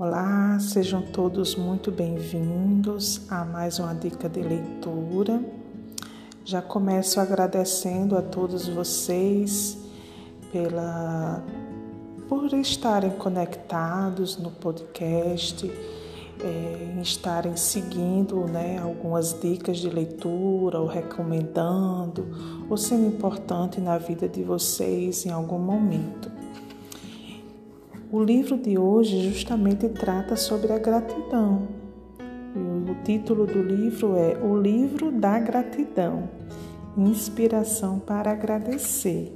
Olá, sejam todos muito bem-vindos a mais uma Dica de Leitura. Já começo agradecendo a todos vocês por estarem conectados no podcast, estarem seguindo, algumas dicas de leitura ou recomendando, ou sendo importante na vida de vocês em algum momento. O livro de hoje justamente trata sobre a gratidão. O título do livro é O Livro da Gratidão, Inspiração para Agradecer,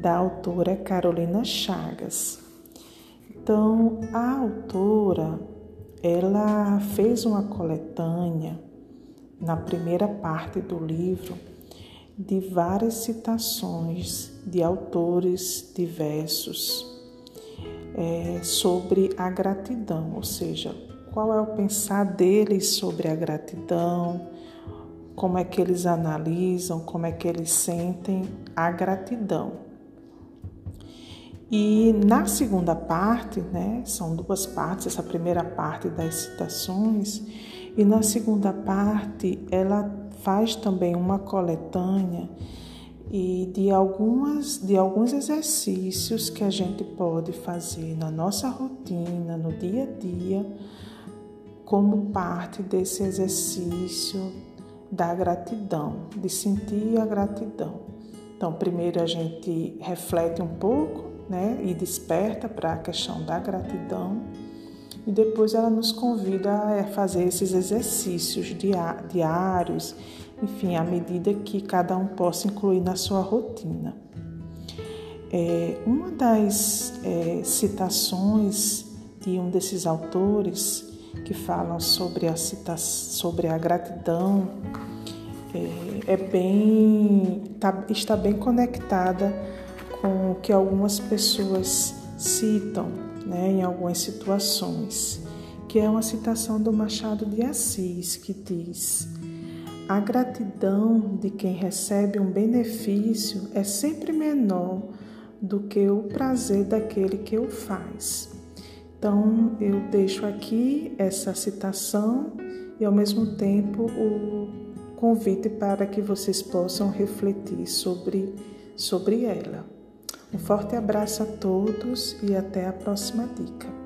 da autora Carolina Chagas. Então, a autora, ela fez uma coletânea, na primeira parte do livro, de várias citações de autores diversos. Sobre a gratidão, ou seja, qual é o pensar deles sobre a gratidão, como é que eles analisam, como é que eles sentem a gratidão. E na segunda parte, são duas partes, essa primeira parte das citações, e na segunda parte ela faz também uma coletânea e de alguns exercícios que a gente pode fazer na nossa rotina, no dia a dia, como parte desse exercício da gratidão, de sentir a gratidão. Então, primeiro a gente reflete um pouco, e desperta para a questão da gratidão, e depois ela nos convida a fazer esses exercícios diários, enfim, à medida que cada um possa incluir na sua rotina. Uma das citações de um desses autores que falam sobre a gratidão está bem conectada com o que algumas pessoas citam, em algumas situações, que é uma citação do Machado de Assis, que diz: a gratidão de quem recebe um benefício é sempre menor do que o prazer daquele que o faz. Então, eu deixo aqui essa citação e, ao mesmo tempo, o convite para que vocês possam refletir sobre ela. Um forte abraço a todos e até a próxima dica.